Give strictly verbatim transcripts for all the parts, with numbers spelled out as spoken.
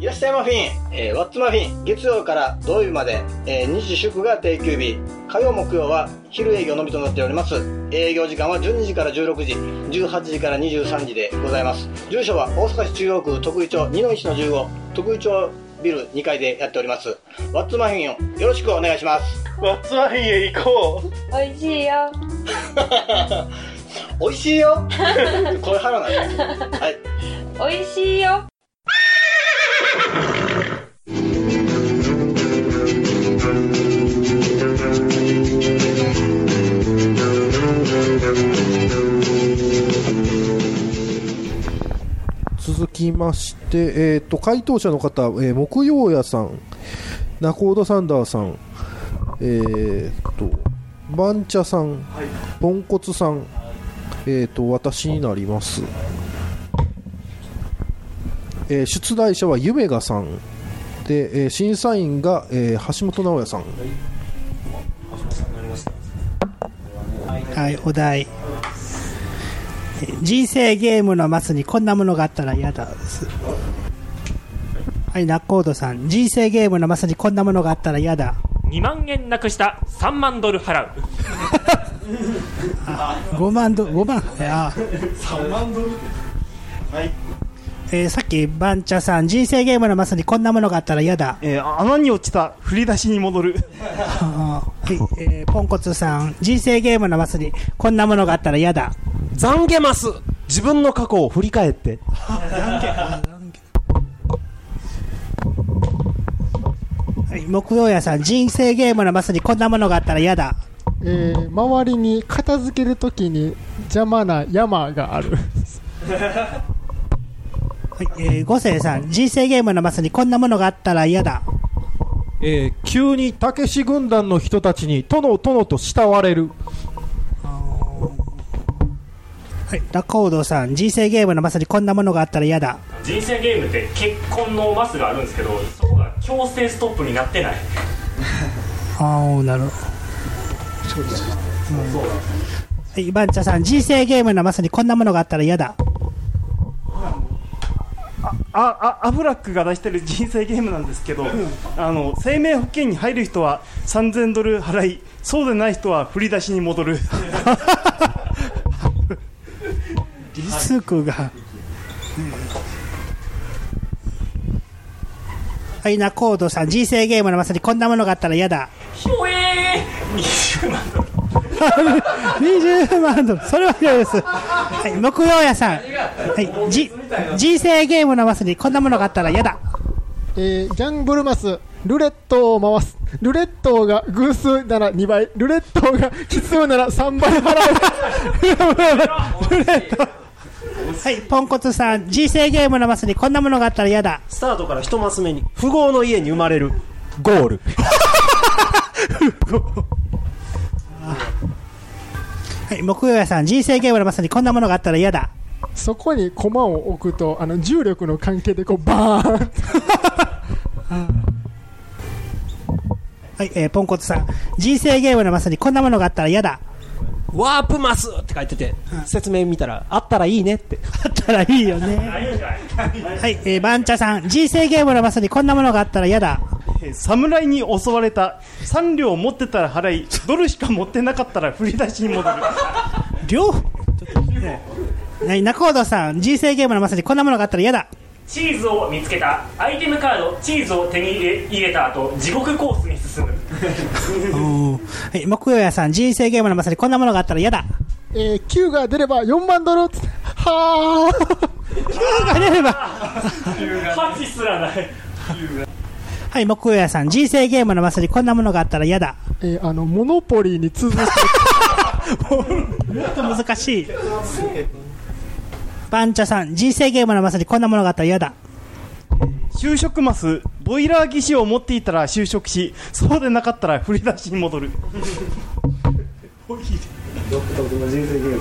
いらっしゃいマフィン、えー、ワッツマフィン、月曜から土曜日まで、えー、日祝が定休日、火曜木曜は昼営業のみとなっております。営業時間はじゅうにじからじゅうろくじ、じゅうはちじからにじゅうさんじでございます。住所は大阪市中央区徳井町 にのいちのじゅうご 徳井町ビルにかいでやっております。ワッツマフィンをよろしくお願いします。ワッツマフィンへ行こう。おいしいよおいしいよこれ腹なんです、はい、おいしいよ。続きまして、えー、と回答者の方、えー、木曜屋さん、ナコードサンダーさん、えー、とバンチャさん、ポンコツさん、えー、と私になります、えー、出題者は夢がさんで、えー、審査員が、えー、橋本直也さん、はい、お題、人生ゲームのマスにこんなものがあったら嫌だです。はい、ナッコードさん、人生ゲームのマスにこんなものがあったら嫌だ。にまんえんなくしたさんまんドル払うあごまんドルごまんあさんまんドル、はい、えー、さっきバンチャさん、人生ゲームのマスにこんなものがあったら嫌だ、えー、穴に落ちた振り出しに戻るはい、えー、ポンコツさん、人生ゲームのマスにこんなものがあったら嫌だ。懺悔ます。自分の過去を振り返って懺悔、はい、木曜屋さん、人生ゲームのマスにこんなものがあったら嫌だ、えー、周りに片付けるときに邪魔な山があるはい、えー、五世さん、人生ゲームのマスにこんなものがあったら嫌だ、えー、急にたけし軍団の人たちに殿殿と慕われる。はい、ラコードさん、人生ゲームのマスにこんなものがあったら嫌だ。人生ゲームって結婚のマスがあるんですけど、そこが強制ストップになってないああ、なるほど、そうです、うん、そうだ、はい、バンチャさん、人生ゲームのマスにこんなものがあったら嫌だ。あああアブラックが出してる人生ゲームなんですけど、あの生命保険に入る人はさんぜんドル払い、そうでない人は振り出しに戻るリスクが、はい、うん、はい、ナコードさん、人生ゲームのまさにこんなものがあったら嫌だ。ひょえーにじゅうまんドルにじゅうまんドル、それは嫌です、はい、木曜屋さん、はい、じ人生ゲームのマスにこんなものがあったら嫌だ、えー、ギャンブルマス、ルレットを回す、ルレットが偶数ならにばい、ルレットが奇数ならさんばい払うルレット、はい、ポンコツさん、人生ゲームのマスにこんなものがあったら嫌だ。スタートからいちマス目に富豪の家に生まれるゴールはい、木曜屋さん、人生ゲームのマスにこんなものがあったら嫌だ。そこに駒を置くとあの重力の関係でこうバーンはい、えー、ポンコツさん、人生ゲームのマスにこんなものがあったら嫌だ。ワープマスって書いてて、うん、説明見たらあったらいいねってあったらいいよねはい、えー、バンチャさん、人生ゲームのマスにこんなものがあったら嫌だ。侍に襲われた、さん両持ってたら払い、ドルしか持ってなかったら振り出しに戻る両ナコードさん、人生ゲームのマスにこんなものがあったら嫌だ。チーズを見つけた、アイテムカードチーズを手に入 れ, 入れた後、地獄コースに進むお、はい、木曜屋さん、人生ゲームのマスにこんなものがあったら嫌だ、えー、Q が出ればよんまんドルつはーQ が出ればはちすらない。はい、木曜屋さん、人生ゲームのマスにこんなものがあったら嫌だ、えー、あのモノポリーに続くもっと難しいバンチャさん、人生ゲームのマスにこんなものがあったら嫌だ。就職マス、ボイラー技師を持っていたら就職し、そうでなかったら振り出しに戻る独特の人生ゲーム。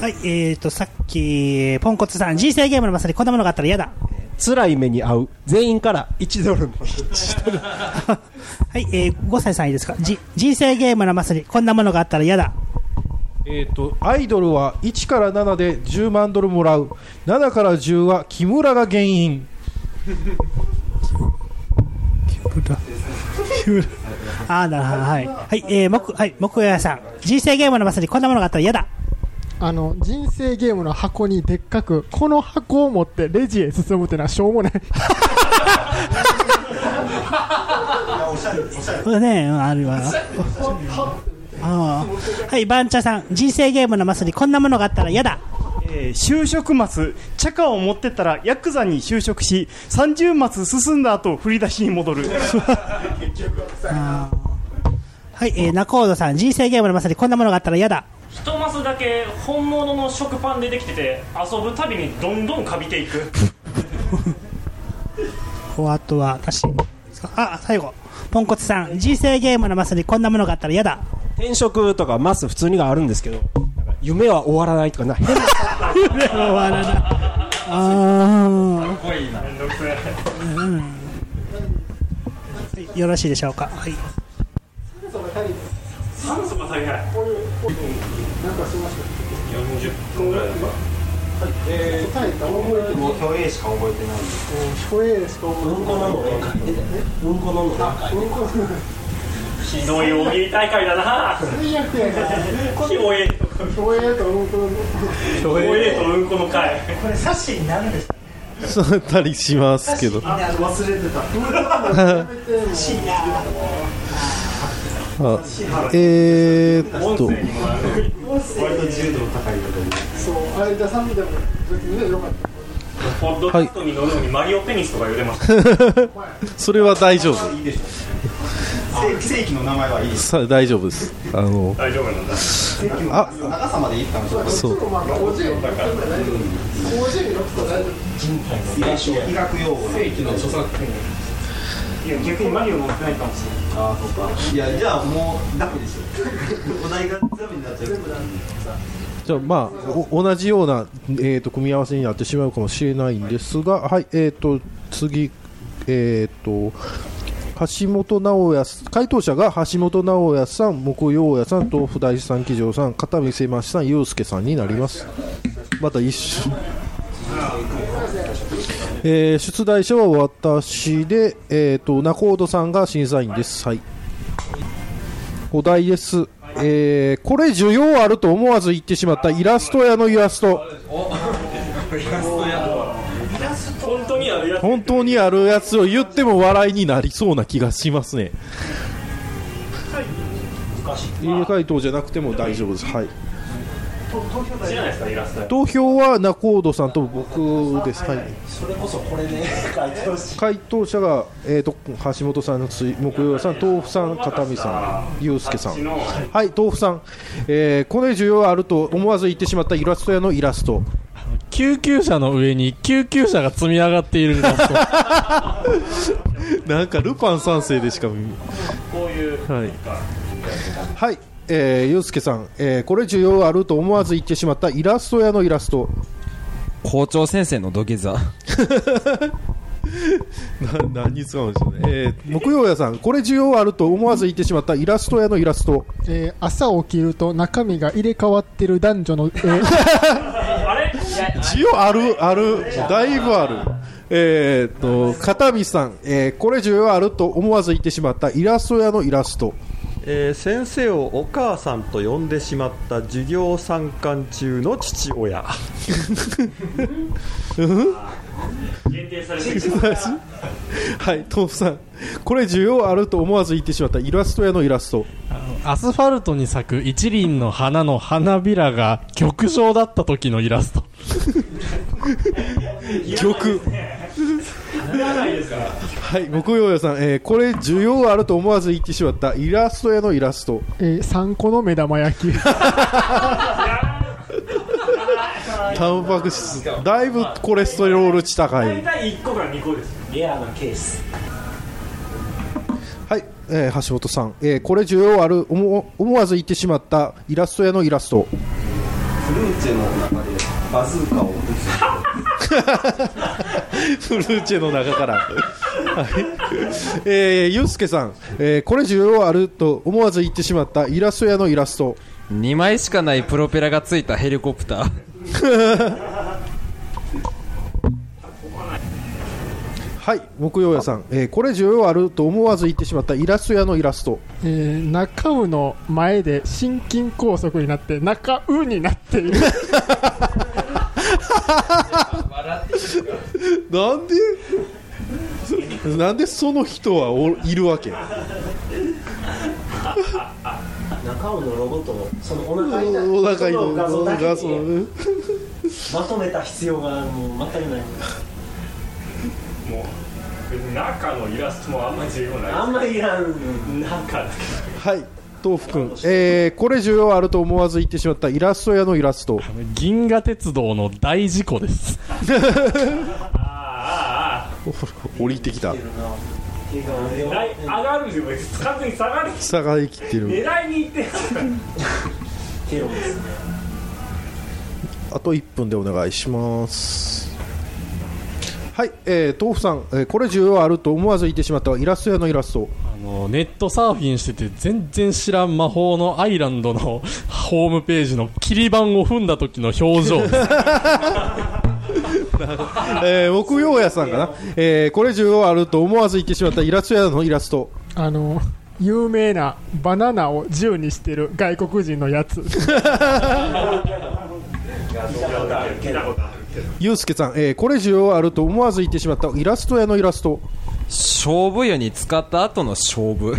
はい、えーとさっきポンコツさん、人生ゲームのマスにこんなものがあったら嫌だ。辛い目に遭う、全員からいちドルのいちドルはい、えー、ごさいさんいいですか。じ人生ゲームのマスにこんなものがあったら嫌だ。えーと、アイドルはいちからななでじゅうまんドルもらう、ななからじゅうは木村が原因。木村木村あ、なるほど、はいはい、えー、もく、はい、もくやさん、人生ゲームのまさにこんなものがあったら嫌だ。あの人生ゲームの箱にでっかくこの箱を持ってレジへ進むってのはしょうもない。おしゃれおしゃれこれね、あるわ。あはい、バンチャさん、人生ゲームのマスにこんなものがあったら嫌だ。えー、就職マス、チャカを持ってったらヤクザに就職しさんじゅうマス進んだ後振り出しに戻る。あはい、えー、中尾さん、人生ゲームのマスにこんなものがあったら嫌だ。一マスだけ本物の食パンでできてて遊ぶたびにどんどんかびていく。あとは私、あ、最後ポンコツさん、人生ゲームのマスにこんなものがあったら嫌だ。転職とかマス普通にがあるんですけど、なんか夢は終わらないとかない。夢は終わらない。ああ、かっこいいな。めんどくさい、うんはい、よろしいでしょうか。はい、酸素が足りない酸素が足りないなんかしましたよんじゅっぷんぐらいだから、はい、えー、答えた覚えてもう虚栄しか覚えてないんです虚栄しか覚えてないうんこなのかうんこなのかひどい大喜利大会だな。最悪やな。ひょえとうんこのひょえとうんこの会。これサッシーになるんですかね。そうなったりしますけど。あ、忘れてた。あ、えーっと。割と自由度高いと。そう、あれださんみたいな別に良かった。ポッドキャストに乗るのにマリオペニスとか言われました。それは大丈夫。いいでしょ正規の名前はいいですか。大丈夫です。あの大丈夫なんだ。あ、長さまでいいかもしれない。そうそう、まあごじゅうだからごじゅうろくと大丈夫。人体の医学用語、正規の著作権。いや、逆にマリオ持ってないかもしれない。ああ、そうか。いや、じゃあもうダメですよ。お題がダメになっちゃう。全部ダメです。じゃあまあ同じような、えー、と組み合わせになってしまうかもしれないんですが、はい、はい、えー、と次、えー、と橋本直也、回答者が橋本直也さん、木曜也さん、豆腐大師さん、木城さん、片見瀬町さん、祐介さんになります。また一緒、えー、出題者は私で、えー、と中尾さんが審査員です、はい、お題です。えー、これ需要あると思わず言ってしまったイラスト屋のイラスト。本当にあるやつを言っても笑いになりそうな気がしますね。理解答じゃなくても大丈夫です。はい、投票は中尾さんと僕です。はい、それこそこれね、回答者が、えー、と橋本さんの木曜さん、豆腐さん、片見さん、祐介さん。はい、豆腐さん、えー、この需要あると思わず言ってしまったイラスト屋のイラスト。救急車の上に救急車が積み上がっているイラスト。なんかルパン三世でしか見こういうはい、はい、えー、ゆうすけさん、えー、これ需要あると思わず言ってしまったイラスト屋のイラスト。校長先生の土下座。な何に使うんでしょうね。えー、木曜屋さん、これ需要あると思わず言ってしまったイラスト屋のイラスト。えー、朝起きると中身が入れ替わってる男女の、えー、需要あるある、だいぶある。えー、っと片見さん、えー、これ需要あると思わず言ってしまったイラスト屋のイラスト。えー、先生をお母さんと呼んでしまった授業参観中の父親。限定されてしまった。はい、豆腐さん、これ需要あると思わず言ってしまったイラスト屋のイラスト。あのアスファルトに咲く一輪の花の花びらが玉状だった時のイラスト。玉ないですから。はい、木曜屋さん、えー、これ需要あると思わず言ってしまったイラスト屋のイラスト。えー、さんこの目玉焼き。タンパク質だいぶコレステロール値高い。大体いっこからにこです。レアなケース。はい、えー、橋本さん、えー、これ需要ある思わず言ってしまったイラスト屋のイラスト。フルーチェの中でバズーカをフルーチェの中から。ゆうすけさん、えー、これ需要あると思わず言ってしまったイラスト屋のイラスト。にまいしかないプロペラがついたヘリコプターはい、木曜屋さん、えー、これ需要あると思わず言ってしまったイラスト屋のイラスト、えー、中尾の前で心筋梗塞になって中尾になっているなんでなんでその人はおいるわけ中尾のロゴとそのお腹になるの画像だけにまとめた必要がもう全くないもう中のイラストもあんまり重要ないです。あんまりいらん中だけ。はい、豆腐くん、えー、これ重要あると思わず言ってしまったイラスト屋のイラスト。銀河鉄道の大事故です。ああ降りてきた。狙い上がるじゃないですか。完全に下がり。下がりきってる。狙いに行ってる。テロですね。あといっぷんでお願いします。はい、えー、豆腐さん、えー、これ需要あると思わず言ってしまったイラスト屋のイラスト。あのネットサーフィンしてて全然知らん魔法のアイランドのホームページの切り板を踏んだ時の表情えー、木曜屋さんかな、えー、これ需要あると思わず言ってしまったイラスト屋のイラスト。あの有名なバナナを銃にしてる外国人のやつゆうすけさん、えー、これ需要あると思わず言ってしまったイラスト屋のイラスト。勝負湯に使った後の勝負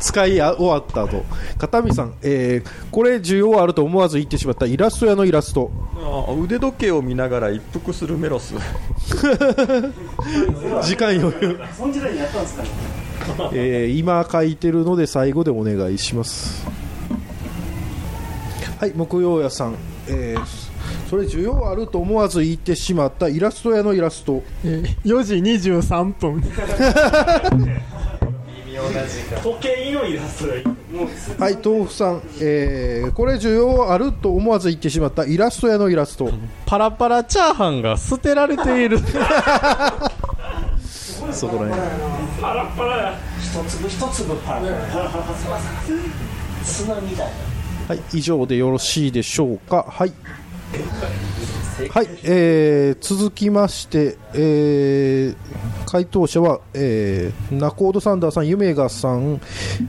使い終わった後。片見さん、えー、これ需要あると思わず言ってしまったイラスト屋のイラスト。あ、腕時計を見ながら一服するメロス時間余裕、えー、今書いてるので最後でお願いします。はい、木曜屋さん、えーそれ需要あると思わず言ってしまったイラスト屋のイラスト、えー、よじにじゅうさんぷん微妙な時間時計のイラスト。はい、豆腐さん、えー、これ需要あると思わず言ってしまったイラスト屋のイラスト。パラパラチャーハンが捨てられているそこらへんパラパラ一粒一粒パラパラ砂みたいな。はい、以上でよろしいでしょうか。はいはい、えー、続きまして、えー、回答者は、えー、ナコードサンダーさん、ユメガさん、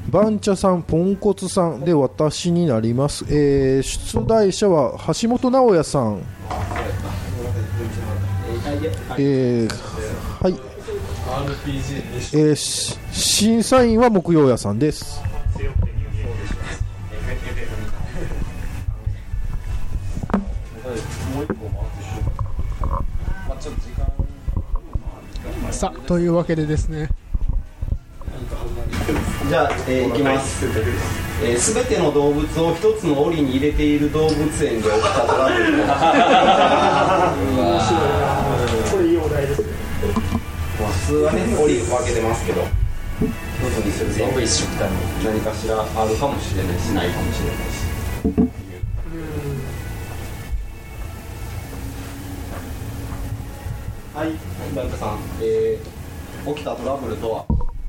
バンチャさん、ポンコツさんで私になります。えー、出題者は橋本直也さん、えー、はい、えー、審査員は木曜屋さんです。さあ、というわけでですね、じゃあ、えー、いきます。すべ、えー、ての動物を一つの檻に入れている動物園で起きたトラブルこれいいお題ですね。普通はね、檻分けてますけど一つにする全部一緒みたいな何かしらあるかもしれないしないかもしれないし、はい、バンカさん、えー、起きたトラブルとは、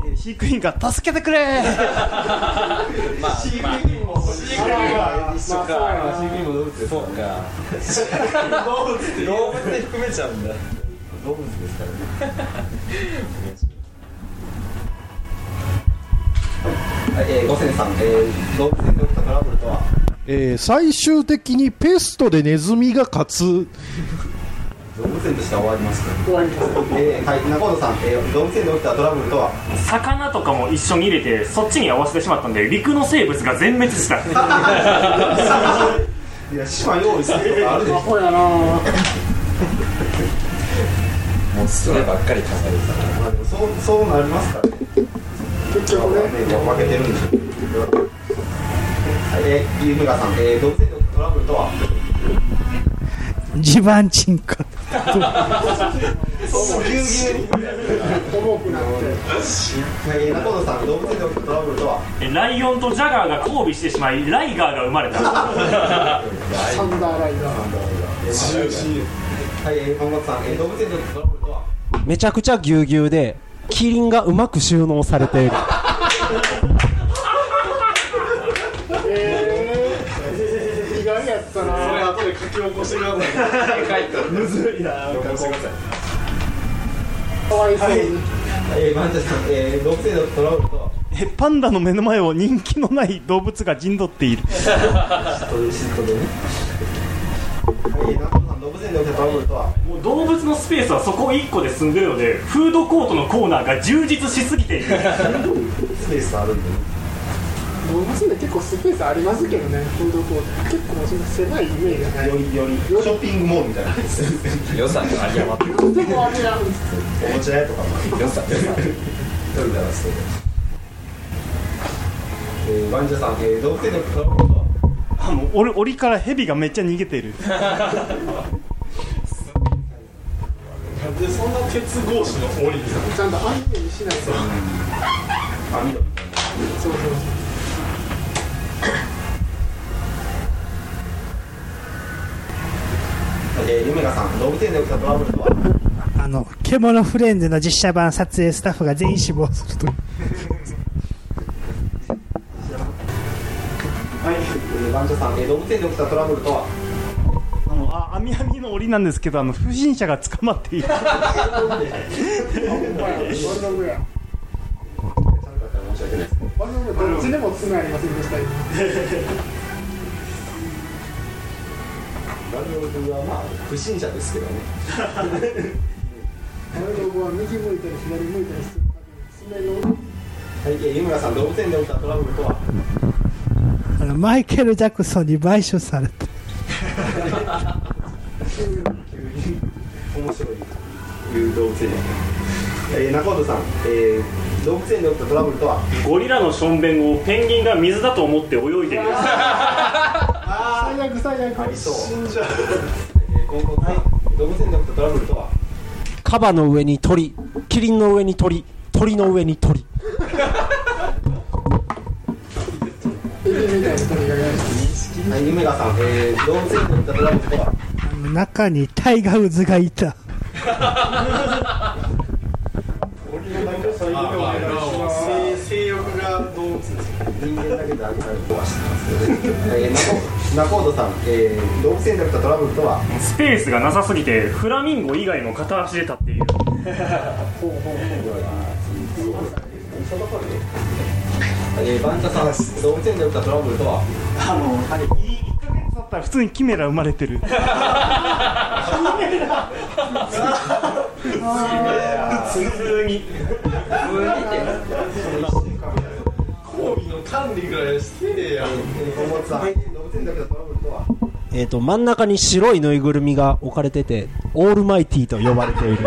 えー、飼育員が助けてくれー、まあ、飼育員も飼育員は一緒か、まあ、飼育員も動物ですからね。動物って動物で含めちゃうんだ動物ですからねはい、えー、ごせんさん、えー、動物園で起きたトラブルとは、えー、最終的にペストでネズミが勝つ動物園としては終わりますけど終わります、えー、はい、中尾さん、えー、動物園で起きたトラブルとは魚とかも一緒に入れてそっちに合わせてしまったんで陸の生物が全滅したいや、島用意するとかあるでしょ。アホやなもうそればっかり考えてたから そ, そうなりますからね結局ね、負けてるんでしょはい、えー、ゆうむがさん、えー、動物園で起きたトラブルとは地盤沈下そうぎゅうぎゅうに重くなって中野さん、動物園で起きたトラブルとはライオンとジャガーが交尾してしまいライガーが生まれたサンダーライガー。はい、本本さん、動物園で起きたトラブルとはめちゃくちゃぎゅうぎゅうでキリンがうまく収納されている、えーむずいな。パンダの目の前を人気のない動物が陣取っている。もう動物のスペースはそこいっこで済んでるので、フードコートのコーナーが充実しすぎている。スペースあるんだよ。動物園で結構スペースありますけどね、フードコート。結構狭いイメージがない。よりよりショッピングモールみたいな。予算が有り余ってる。とても有り余る。おもちゃ屋とかも予算予算。どれだらそうです。ワンジャさん、えー、動物園のフードコート。あ、もう檻檻からヘビがめっちゃ逃げてる。でそんな鉄格子の檻にちゃんと安定にしないと。網戸。そうそうそう。ゆめがさん、動物園で起きたトラブルとは。あの獣フレンズの実写版撮影スタッフが全員死亡すると。はい、番長さん、動物園で起きたトラブルとは。あのあ網網の檻なんですけど、あの不審者が捕まっている。どっちでもつながりませんでした。ラルドはまあ不審者ですけどね。ラルドは右向いたり左向いたりするかもしれない。はい、湯村さん、動物園で起きたトラブルとは。あのマイケル・ジャクソンに買収された。急に面白いいう動物園。えー、中本さん、えー、動物園で起きたトラブルとは。ゴリラのションベンをペンギンが水だと思って泳いでいる。最悪最悪、死んじゃう。動物園で起きたトラブルとは。カバの上に鳥、キリンの上に鳥、鳥の上に鳥。ゆめがさん、えー、動物園で起きたトラブルとは。中にタイガーウズがいた。性欲が動物です。人間だけであげたり壊してますけどね。中尾さん、えー、動物園で起きたトラブルとは。スペースがなさすぎてフラミンゴ以外の片足で立っている。バンタさん、動物園で起きたトラブルとは。あのあれいっかげつ経ったら普通にキメラ生まれてる。キメラ普通に管理ぐらいしてやん。えっと真ん中に白いぬいぐるみが置かれてて、オールマイティーと呼ばれている。